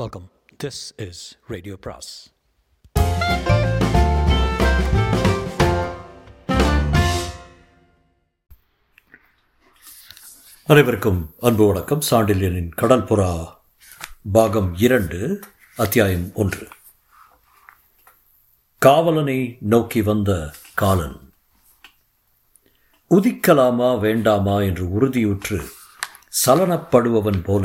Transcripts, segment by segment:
Welcome. This is radio bros. அனைவருக்கும் அன்பு வணக்கம். சாண்டில்யனின் கடல் புறா பாகம் 2 அத்தியாயம் 1. காவலனை நோக்கி வந்த காலன். உதிக்கலாமா வேண்டாமா என்று உறுதியுற்று சலனப்படுபவன் போல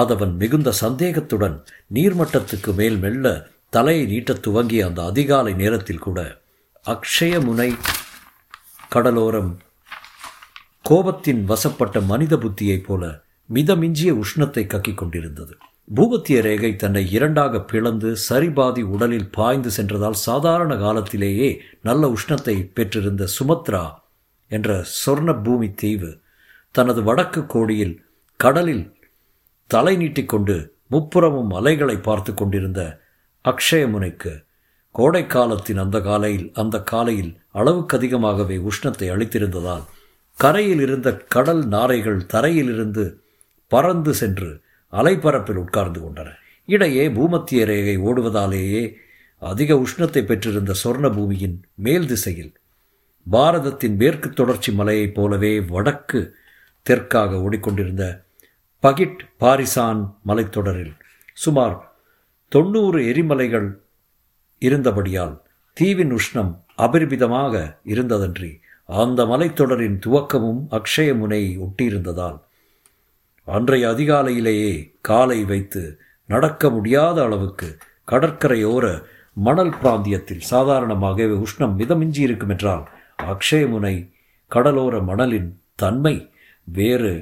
ஆதவன் மிகுந்த சந்தேகத்துடன் நீர்மட்டத்துக்கு மேல் மெல்ல தலையை நீட்டத் துவங்கிய அந்த அதிகாலை நேரத்தில் கூட அக்ஷயமுனை கடலோரம் கோபத்தின் வசப்பட்ட மனித புத்தியைப் போல மிதமிஞ்சிய உஷ்ணத்தை கக்கிக் கொண்டிருந்தது. பூமத்திய ரேகை தன்னை இரண்டாக பிளந்து சரிபாதி உடலில் பாய்ந்து சென்றதால் சாதாரண காலத்திலேயே நல்ல உஷ்ணத்தை பெற்றிருந்த சுமத்ரா என்ற சொர்ண பூமி தீவு தனது வடக்கு கோடியில் கடலில் தலை நீட்டிக்கொண்டு முப்புறமும் அலைகளை பார்த்து கொண்டிருந்த அக்ஷயமுனைக்கு கோடைக்காலத்தின் அந்த காலையில் அளவுக்கு அதிகமாகவே உஷ்ணத்தை அளித்திருந்ததால் கரையில் இருந்த கடல் நாரைகள் தரையிலிருந்து பறந்து சென்று அலைப்பரப்பில் உட்கார்ந்து கொண்டன. இடையே பூமத்திய ரேகை ஓடுவதாலேயே அதிக உஷ்ணத்தை பெற்றிருந்த சொர்ண பூமியின் மேல் திசையில் பாரதத்தின் மேற்கு தொடர்ச்சி மலையைப் போலவே வடக்கு தெற்காக ஓடிக்கொண்டிருந்த பகிட் பாரிசான் மலைத்தொடரில் சுமார் 90 எரிமலைகள் இருந்தபடியால் தீவின் உஷ்ணம் அபரிமிதமாக இருந்ததன்றி அந்த மலைத்தொடரின் துவக்கமும் அக்ஷயமுனை ஒட்டியிருந்ததால் அன்றைய அதிகாலையிலேயே காலை வைத்து நடக்க முடியாத அளவுக்கு கடற்கரையோர மணல் பிராந்தியத்தில் சாதாரணமாக உஷ்ணம் மிதமிஞ்சி இருக்கும் என்றால் அக்ஷயமுனை கடலோர மணலின் தன்மை வேறு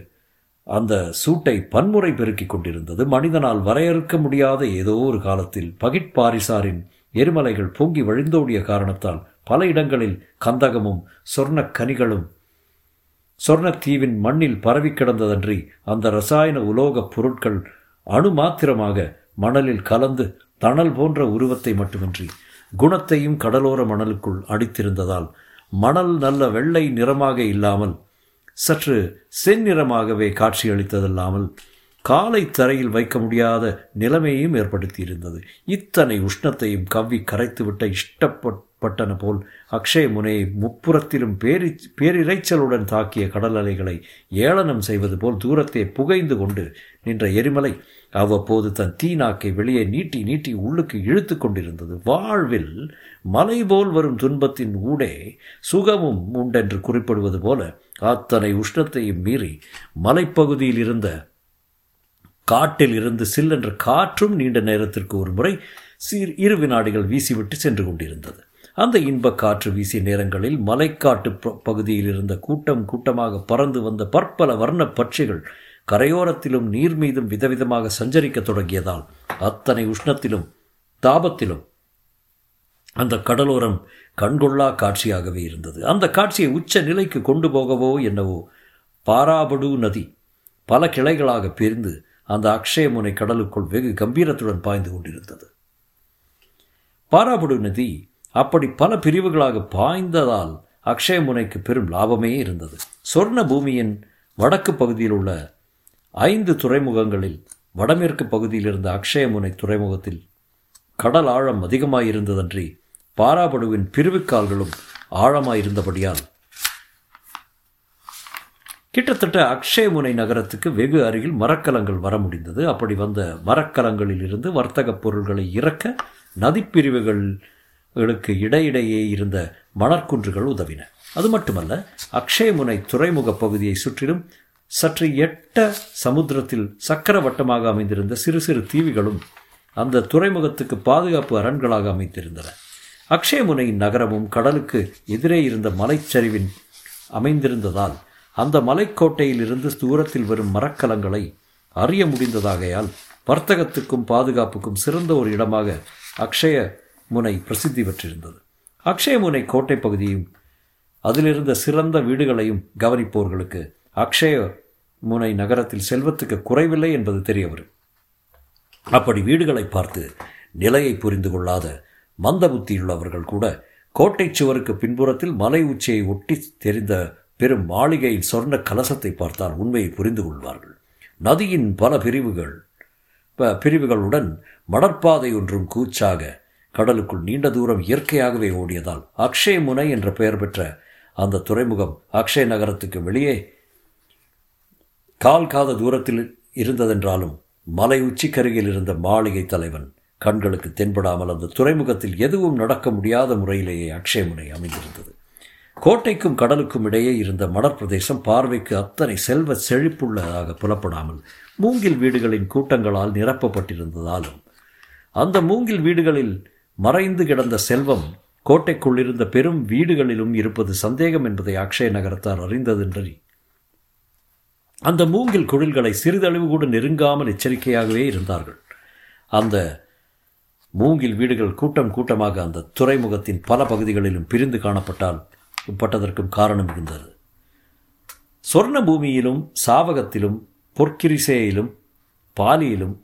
அந்த சூட்டை பன்முறை பெருக்கிக் கொண்டிருந்தது. மனிதனால் வரையறுக்க முடியாத ஏதோ ஒரு காலத்தில் பகிட் பாரிசாரின் எரிமலைகள் பொங்கி வழிந்தோடிய காரணத்தால் பல இடங்களில் கந்தகமும் சொர்ணக்கனிகளும் சொர்ணத்தீவின் மண்ணில் பரவி கிடந்ததன்றி அந்த இரசாயன உலோகப் பொருட்கள் அணுமாத்திரமாக மணலில் கலந்து தணல் போன்ற உருவத்தை மட்டுமின்றி குணத்தையும் கடலோர மணலுக்குள் அடித்திருந்ததால் மணல் நல்ல வெள்ளை நிறமாக இல்லாமல் சற்று செந்நிறமாகவே காட்சியளித்ததல்லாமல் காலை தரையில் வைக்க முடியாத நிலைமையும் ஏற்படுத்தியிருந்தது. இத்தனை உஷ்ணத்தையும் கவ்வி கரைத்துவிட்ட இஷ்டப்பட்டன போல் அக்ஷயமுனையை முப்புறத்திலும் பேரிரைச்சலுடன் தாக்கிய கடல் அலைகளை ஏளனம் செய்வது போல் தூரத்தை புகைந்து கொண்டு நின்ற எரிமலை அவ்வப்போது தன் தீநாக்கை வெளியே நீட்டி நீட்டி உள்ளுக்கு இழுத்து கொண்டிருந்தது. வாழ்வில் மலை போல் வரும் துன்பத்தின் ஊடே சுகமும் உண்டென்று குறிப்பிடுவது போல அத்தனை உஷ்ணத்தையும் மீறி மலைப்பகுதியில் இருந்த காட்டில் இருந்து சில்லென்ற காற்றும் நீண்ட நேரத்திற்கு ஒரு முறை 20 வினாடிகள் வீசிவிட்டு சென்று கொண்டிருந்தது. அந்த இன்ப காற்று வீசிய நேரங்களில் மலைக்காட்டு பகுதியில் இருந்த கூட்டமாக பறந்து வந்த பற்பல வர்ண பட்சிகள் கரையோரத்திலும் நீர் மீதும் விதவிதமாக சஞ்சரிக்க தொடங்கியதால் அத்தனை உஷ்ணத்திலும் தாபத்திலும் அந்த கடலோரம் கண்கொள்ளா காட்சியாகவே இருந்தது. அந்த காட்சியை உச்ச நிலைக்கு கொண்டு போகவோ என்னவோ பாராபடு நதி பல கிளைகளாக பிரிந்து அந்த அக்ஷயமுனை கடலுக்குள் வெகு கம்பீரத்துடன் பாய்ந்து கொண்டிருந்தது. பாராபடு நதி அப்படி பல பிரிவுகளாக பாய்ந்ததால் அக்ஷயமுனைக்கு பெரும் லாபமே இருந்தது. சொர்ண பூமியின் வடக்கு பகுதியில் உள்ள 5 துறைமுகங்களில் வடமேற்கு பகுதியில் இருந்த அக்ஷயமுனை துறைமுகத்தில் கடல் ஆழம் அதிகமாயிருந்ததன்றி பாராபடுவின் பிரிவுக்கால்களும் ஆழமாயிருந்தபடியால் கிட்டத்தட்ட அக்ஷயமுனை நகரத்துக்கு வெகு அருகில் மரக்கலங்கள் வர முடிந்தது. அப்படி வந்த மரக்கலங்களில் இருந்து வர்த்தகப் பொருள்களை இறக்க நதிப்பிரிவுகளுக்கு இடையிடையே இருந்த மணற்குன்றுகள் உதவின. அது மட்டுமல்ல, அக்ஷயமுனை துறைமுக பகுதியை சுற்றிலும் சற்று எட்ட சமுத்திரத்தில் சக்கரவட்டமாக அமைந்திருந்த சிறு சிறு தீவுகளும் அந்த துறைமுகத்துக்கு பாதுகாப்பு அரண்களாக அமைந்திருந்தன. அக்ஷயமுனையின் நகரமும் கடலுக்கு எதிரே இருந்த மலைச்சரிவின் அமைந்திருந்ததால் அந்த மலைக்கோட்டையிலிருந்து தூரத்தில் வரும் மரக்கலங்களை அறிய முடிந்ததாகையால் வர்த்தகத்துக்கும் பாதுகாப்புக்கும் சிறந்த ஒரு இடமாக அக்ஷயமுனை பிரசித்தி பெற்றிருந்தது. அக்ஷயமுனை கோட்டை பகுதியும் அதிலிருந்த சிறந்த வீடுகளையும் கவனிப்போர்களுக்கு அக்ஷயமுனை நகரத்தில் செல்வத்துக்கு குறைவில்லை என்பது தெரிய வரும். அப்படி வீடுகளை பார்த்து நிலையை புரிந்து கொள்ளாத மந்தபுத்தியுள்ளவர்கள் கூட கோட்டை சுவருக்கு பின்புறத்தில் மலை உச்சியை ஒட்டி தெரிந்த பெரும் மாளிகையின் சொர்ண கலசத்தை பார்த்தால் உண்மையை புரிந்து கொள்வார்கள். நதியின் பல பிரிவுகள் பிரிவுகளுடன் மடற்பாதை ஒன்றும் கூச்சாக கடலுக்குள் நீண்ட தூரம் இயற்கையாகவே ஓடியதால் அக்ஷய முனை என்ற பெயர் பெற்ற அந்த துறைமுகம் அக்ஷய நகரத்துக்கு வெளியே கால் காத தூரத்தில் இருந்ததென்றாலும் மலை உச்சிக்கருகில் இருந்த மாளிகை தலைவன் கண்களுக்கு தென்படாமல் அந்த துறைமுகத்தில் எதுவும் நடக்க முடியாத முறையிலேயே அக்ஷயமுனை அமைந்திருந்தது. கோட்டைக்கும் கடலுக்கும் இடையே இருந்த மடற்பிரதேசம் பார்வைக்கு அத்தனை செல்வ செழிப்புள்ளதாக புலப்படாமல் மூங்கில் வீடுகளின் கூட்டங்களால் நிரப்பப்பட்டிருந்ததாலும் அந்த மூங்கில் வீடுகளில் மறைந்து கிடந்த செல்வம் கோட்டைக்குள் இருந்த பெரும் வீடுகளிலும் இருப்பது சந்தேகம் என்பதை அக்ஷய நகரத்தார் அறிந்ததென்றி அந்த மூங்கில் குடில்களை சிறிதளவு கூட நெருங்காமல் எச்சரிக்கையாகவே இருந்தார்கள். அந்த மூங்கில் வீடுகள் கூட்டம் கூட்டமாக அந்த துறைமுகத்தின் பல பகுதிகளிலும் பிரிந்து காணப்பட்டதற்கும் காரணம் இருந்தது. சொர்ண பூமியிலும் சாவகத்திலும் பொற்கிரிசேயிலும் பாலியிலும்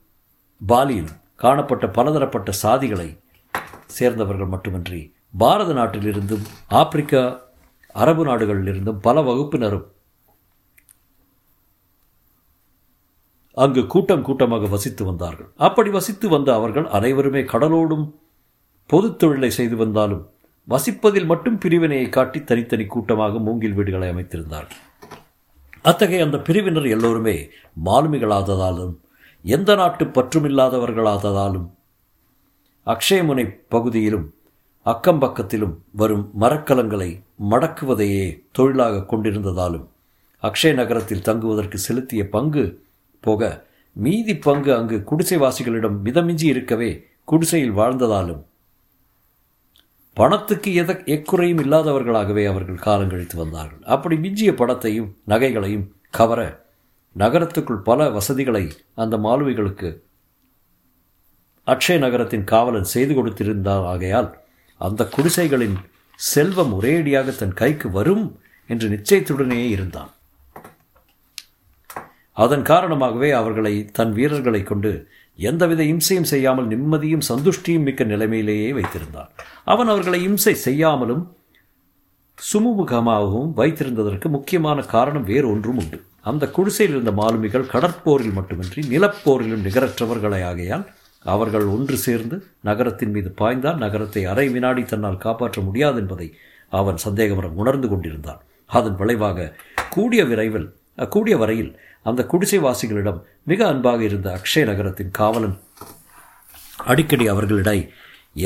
காணப்பட்ட பலதரப்பட்ட சாதிகளை சேர்ந்தவர்கள் மட்டுமின்றி பாரத நாட்டிலிருந்தும் ஆப்பிரிக்கா அரபு நாடுகளிலிருந்தும் பல வகுப்பினரும் அங்கு கூட்டம் கூட்டமாக வசித்து வந்தார்கள். அப்படி வசித்து வந்த அவர்கள் அனைவருமே கடலோடும் பொது தொழிலை செய்து வந்தாலும் வசிப்பதில் மட்டும் பிரிவினையை காட்டி தனித்தனி கூட்டமாக மூங்கில் வீடுகளை அமைத்திருந்தார்கள். அத்தகைய அந்த பிரிவினர் எல்லோருமே மாலுமிகளாததாலும் எந்த நாட்டு பற்றுமில்லாதவர்களாததாலும் அக்ஷயமுனை பகுதியிலும் அக்கம்பக்கத்திலும் வரும் மரக்கலங்களை மடக்குவதையே தொழிலாக கொண்டிருந்ததாலும் அக்ஷய நகரத்தில் தங்குவதற்கு செலுத்திய பங்கு போக மீதி பங்கு அங்கு குடிசைவாசிகளிடம் மிதமிஞ்சி இருக்கவே குடிசையில் வாழ்ந்ததாலும் பணத்துக்கு எக்குறையும் இல்லாதவர்களாகவே அவர்கள் காலங்கழித்து வந்தார்கள். அப்படி மிஞ்சிய பணத்தையும் நகைகளையும் கவர நகரத்துக்குள் பல வசதிகளை அந்த மாலுமிகளுக்கு அக்ஷய நகரத்தின் காவலன் செய்து கொடுத்திருந்தார். ஆகையால் அந்த குடிசைகளின் செல்வம் ஒரேடியாக தன் கைக்கு வரும் என்று நிச்சயத்துடனே இருந்தான். அதன் காரணமாகவே அவர்களை தன் வீரர்களை கொண்டு எந்தவித இம்சையும் செய்யாமல் நிம்மதியும் சந்துஷ்டியும் மிக்க நிலைமையிலேயே வைத்திருந்தான். அவன் அவர்களை இம்சை செய்யாமலும் சுமூகமாகவும் வைத்திருந்ததற்கு முக்கியமான காரணம் வேறு ஒன்றும் உண்டு. அந்த குடிசையில் இருந்த மாலுமிகள் கடற்போரில் மட்டுமின்றி நிலப்போரிலும் நிகரற்றவர்களை ஆகையால் அவர்கள் ஒன்று சேர்ந்து நகரத்தின் மீது பாய்ந்தால் நகரத்தை அரை வினாடி தன்னால் காப்பாற்ற முடியாது என்பதை அவன் சந்தேகமர உணர்ந்து கொண்டிருந்தான். அதன் விளைவாக கூடிய வரையில் அந்த குடிசைவாசிகளிடம் மிக அன்பாக இருந்த அக்ஷய நகரத்தின் காவலன் அடிக்கடி அவர்களிடையே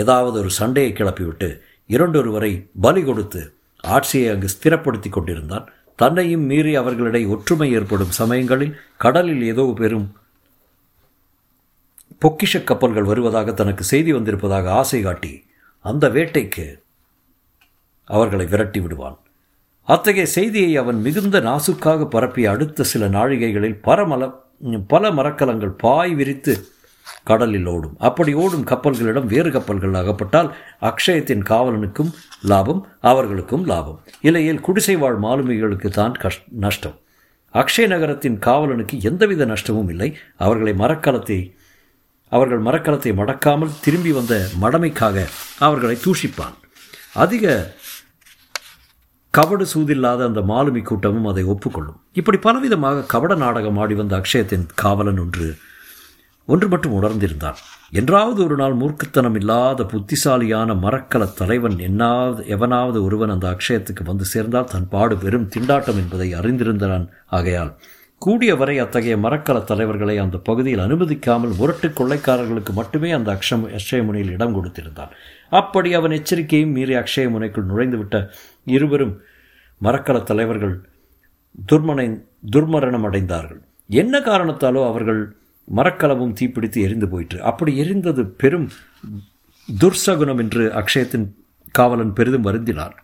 ஏதாவது ஒரு சண்டையை கிளப்பிவிட்டு இரண்டொருவரை பலி கொடுத்து ஆட்சியை அங்கு ஸ்திரப்படுத்தி கொண்டிருந்தான். தன்னையும் மீறி அவர்களிடையே ஒற்றுமை ஏற்படும் சமயங்களில் கடலில் ஏதோ பெரும் பொக்கிஷ கப்பல்கள் வருவதாக தனக்கு செய்தி வந்திருப்பதாக ஆசை காட்டி அந்த வேட்டைக்கு அவர்களை விரட்டி விடுவான். அத்தகைய செய்தியை அவன் மிகுந்த நாசுக்காக பரப்பிய அடுத்த சில நாழிகைகளில் பல மரக்கலங்கள் பாய் விரித்து கடலில் ஓடும். அப்படி ஓடும் கப்பல்களிடம் வேறு கப்பல்கள் அகப்பட்டால் அக்ஷயத்தின் காவலனுக்கும் லாபம், அவர்களுக்கும் லாபம். இல்லையில் குடிசை வாழ் மாலுமிகளுக்கு தான் நஷ்டம். அக்ஷய நகரத்தின் காவலனுக்கு எந்தவித நஷ்டமும் இல்லை. அவர்கள் மரக்கலத்தை மடக்காமல் திரும்பி வந்த மடமைக்காக அவர்களை தூஷிப்பான். அதிக கபடு சூதில்லாத அந்த மாலுமி கூட்டமும் அதை ஒப்புக்கொள்ளும். இப்படி பலவிதமாக கபட நாடகம் ஆடி வந்த அக்ஷயத்தின் காவலன் ஒன்று மட்டும் உணர்ந்திருந்தான். என்றாவது ஒரு நாள் மூர்க்கத்தனம் இல்லாத புத்திசாலியான மரக்கல தலைவன் எவனாவது ஒருவன் அந்த அக்ஷயத்துக்கு வந்து சேர்ந்தால் தன் பாடு வெறும் திண்டாட்டம் என்பதை அறிந்திருந்தான். ஆகையால் கூடிய வரை அத்தகைய மரக்கல தலைவர்களை அந்த பகுதியில் அனுமதிக்காமல் முரட்டு கொள்ளைக்காரர்களுக்கு மட்டுமே அந்த அக்ஷயமுனையில் இடம் கொடுத்திருந்தான். அப்படி அவன் எச்சரிக்கையும் மீறி அக்ஷயமுனைக்குள் நுழைந்துவிட்ட இருவரும் மரக்கல தலைவர்கள் துர்மரணம் அடைந்தார்கள். என்ன காரணத்தாலோ அவர்கள் மரக்கலமும் தீப்பிடித்து எரிந்து போயிற்று. அப்படி எரிந்தது பெரும் துர்சகுனம் என்று அக்ஷயத்தின் காவலன் பெரிதும் வருந்தினார்.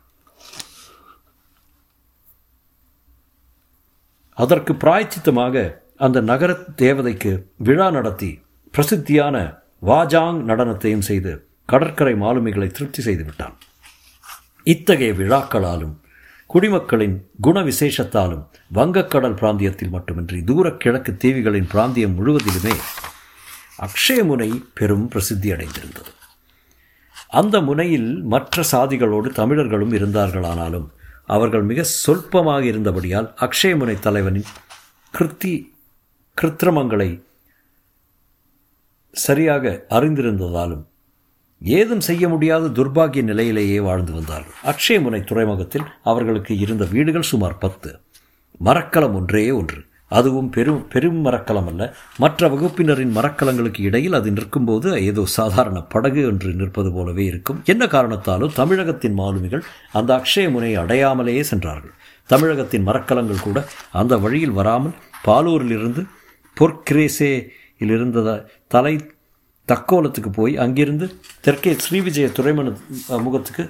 அதற்கு பிராயச்சித்தமாக அந்த நகர தேவதைக்கு விழா நடத்தி பிரசித்தியான வாஜாங் நடனத்தையும் செய்து கடற்கரை மாலுமிகளை திருப்தி செய்துவிட்டான். இத்தகைய விழாக்களாலும் குடிமக்களின் குண விசேஷத்தாலும் வங்கக்கடல் பிராந்தியத்தில் மட்டுமின்றி தூர கிழக்கு தீவுகளின் பிராந்தியம் முழுவதிலுமே அக்ஷயமுனை பெரும் பிரசித்தி அடைந்திருந்தது. அந்த முனையில் மற்ற சாதிகளோடு தமிழர்களும் இருந்தார்களானாலும் அவர்கள் மிக சொற்பமாக இருந்தபடியால் அக்ஷயமுனை தலைவனின் கிருத்திரமங்களை சரியாக அறிந்திருந்ததாலும் ஏதும் செய்ய முடியாத துர்பாகிய நிலையிலேயே வாழ்ந்து வந்தார்கள். அக்ஷயமுனை துறைமுகத்தில் அவர்களுக்கு இருந்த வீடுகள் சுமார் 10. மரக்கலம் ஒன்றே ஒன்று, அதுவும் பெரும் பெரும் மரக்கலம் அல்ல. மற்ற வகுப்பினரின் மரக்கலங்களுக்கு இடையில் அது நிற்கும்போது ஏதோ சாதாரண படகு என்று நிற்பது போலவே இருக்கும். என்ன காரணத்தாலும் தமிழகத்தின் மாலுமிகள் அந்த அக்ஷயமுனை அடையாமலேயே சென்றார்கள். தமிழகத்தின் மரக்கலங்கள் கூட அந்த வழியில் வராமல் பாலூரிலிருந்து பொற்கிரேசேயில் இருந்த தலை தக்கோலத்துக்கு போய் அங்கிருந்து தெற்கே ஸ்ரீவிஜய துறைமண முகத்துக்கு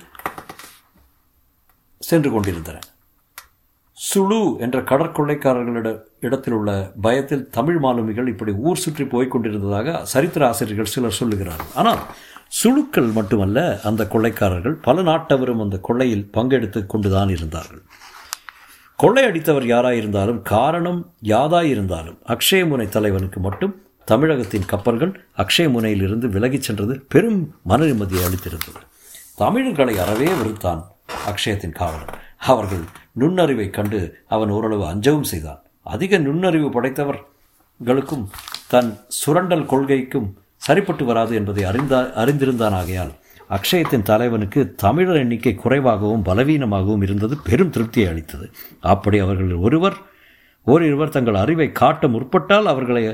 சென்று கொண்டிருந்தன. சுழு என்ற கடற்கொள்ளைக்காரர்களிட இடத்தில் உள்ள பயத்தில் தமிழ் மாலுமிகள் இப்படி ஊர் சுற்றி போய் கொண்டிருந்ததாக சரித்திர ஆசிரியர்கள் சிலர் சொல்லுகிறார்கள். ஆனால் சுழுக்கள் மட்டுமல்ல, அந்த கொள்ளைக்காரர்கள் பல நாட்டவரும் அந்த கொள்ளையில் பங்கெடுத்து கொண்டுதான் இருந்தார்கள். கொள்ளையடித்தவர் யாராயிருந்தாலும் காரணம் யாதாயிருந்தாலும் அக்ஷயமுனை தலைவனுக்கு மட்டும் தமிழகத்தின் கப்பல்கள் அக்ஷயமுனையிலிருந்து விலகிச் சென்றது பெரும் மன நிம்மதியை அளித்திருந்தது. தமிழர்களை அறவே வெறுத்தான் அக்ஷயத்தின் காவலன். அவர்கள் நுண்ணறிவை கண்டு அவன் ஓரளவு அஞ்சவும் செய்தான். அதிக நுண்ணறிவு படைத்தவர்களுக்கும் தன் சுரண்டல் கொள்கைக்கும் சரிப்பட்டு வராது என்பதை அறிந்திருந்தானாகையால் அக்ஷயத்தின் தலைவனுக்கு தமிழர் எண்ணிக்கை குறைவாகவும் பலவீனமாகவும் இருந்தது பெரும் திருப்தியை அளித்தது. அப்படி அவர்கள் ஓரிருவர் தங்கள் அறிவை காட்ட முற்பட்டால் அவர்களை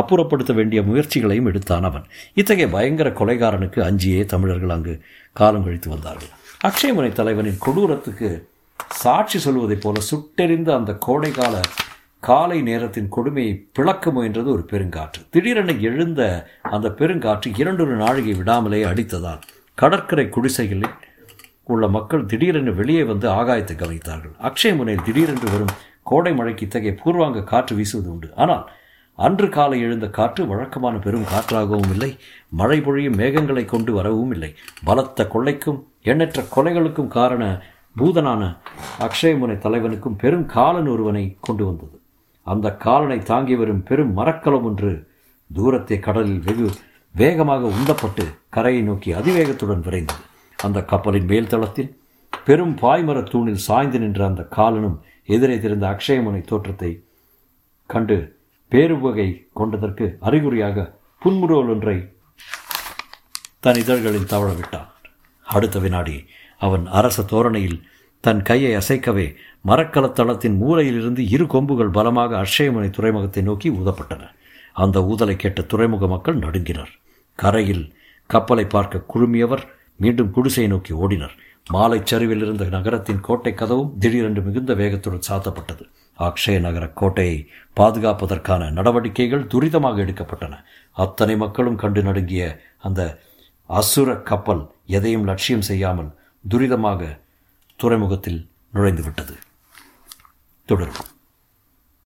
அப்புறப்படுத்த வேண்டிய முயற்சிகளையும் எடுத்தான் அவன். இத்தகைய பயங்கர கொலைகாரனுக்கு அஞ்சியே தமிழர்கள் அங்கு காலம் கழித்து வந்தார்கள். அக்ஷயமுனை தலைவனின் கொடூரத்துக்கு சாட்சி சொல்வதைப் போல சுட்டெறிந்த அந்த கோடைக்கால காலை நேரத்தின் கொடுமையை பிளக்க முயன்றது ஒரு பெருங்காற்று. திடீரென எழுந்த அந்த பெருங்காற்று 2 நாழிகை விடாமலே அடித்ததால் கடற்கரை குடிசைகளில் உள்ள மக்கள் திடீரென வெளியே வந்து ஆகாயத்தை கவனித்தார்கள். அக்ஷயமுனையில் திடீரென்று வரும் கோடை மழைக்கு இத்தகைய பூர்வாங்க காற்று வீசுவது உண்டு. ஆனால் அன்று காலை எழுந்த காற்று வழக்கமான பெரும் காற்றாகவும் இல்லை, மழை பொழியும் மேகங்களை கொண்டு வரவும் இல்லை. பலத்த கொள்ளைக்கும் எண்ணற்ற கொலைகளுக்கும் காரண பூதனான அக்ஷயமுனை தலைவனுக்கும் பெரும் காலன் ஒருவனை கொண்டு வந்தது. அந்த காலனை தாங்கி வரும் பெரும் மரக்கலம் ஒன்று தூரத்தை கடலில் வெகு வேகமாக உந்தப்பட்டு கரையை நோக்கி அதிவேகத்துடன் விரைந்தது. அந்த கப்பலின் மேல் தளத்தில் பெரும் பாய்மரத் தூணில் சாய்ந்து நின்ற அந்த காலனும் எதிரே தெரிந்த அக்ஷயமுனை தோற்றத்தை கண்டு பேருவகை கொண்டதற்கு அறிகுறியாக புன்முறுவல் ஒன்றை தன் இதழ்களில் தவழவிட்டான். அடுத்த வினாடி அவன் அரச தோரணையில் தன் கையை அசைக்கவே மரக்கலத்தளத்தின் மூலையிலிருந்து 2 கொம்புகள் பலமாக அக்ஷயமுனை துறைமுகத்தை நோக்கி ஊதப்பட்டன. அந்த ஊதலை கேட்ட துறைமுக மக்கள் நடுங்கினர். கரையில் கப்பலை பார்க்க குழுமியவர் மீண்டும் குடிசையை நோக்கி ஓடினர். மாலைச்சரிவில் இருந்த நகரத்தின் கோட்டை கதவும் திடீரென்று மிகுந்த வேகத்துடன் சாத்தப்பட்டது. அக்ஷய நகர கோட்டையை பாதுகாப்பதற்கான நடவடிக்கைகள் துரிதமாக எடுக்கப்பட்டன. அத்தனை மக்களும் கண்டு நடுங்கிய அந்த அசுர கப்பல் எதையும் லட்சியம் செய்யாமல் துரிதமாக துறைமுகத்தில் நுழைந்துவிட்டது. தொடரும்.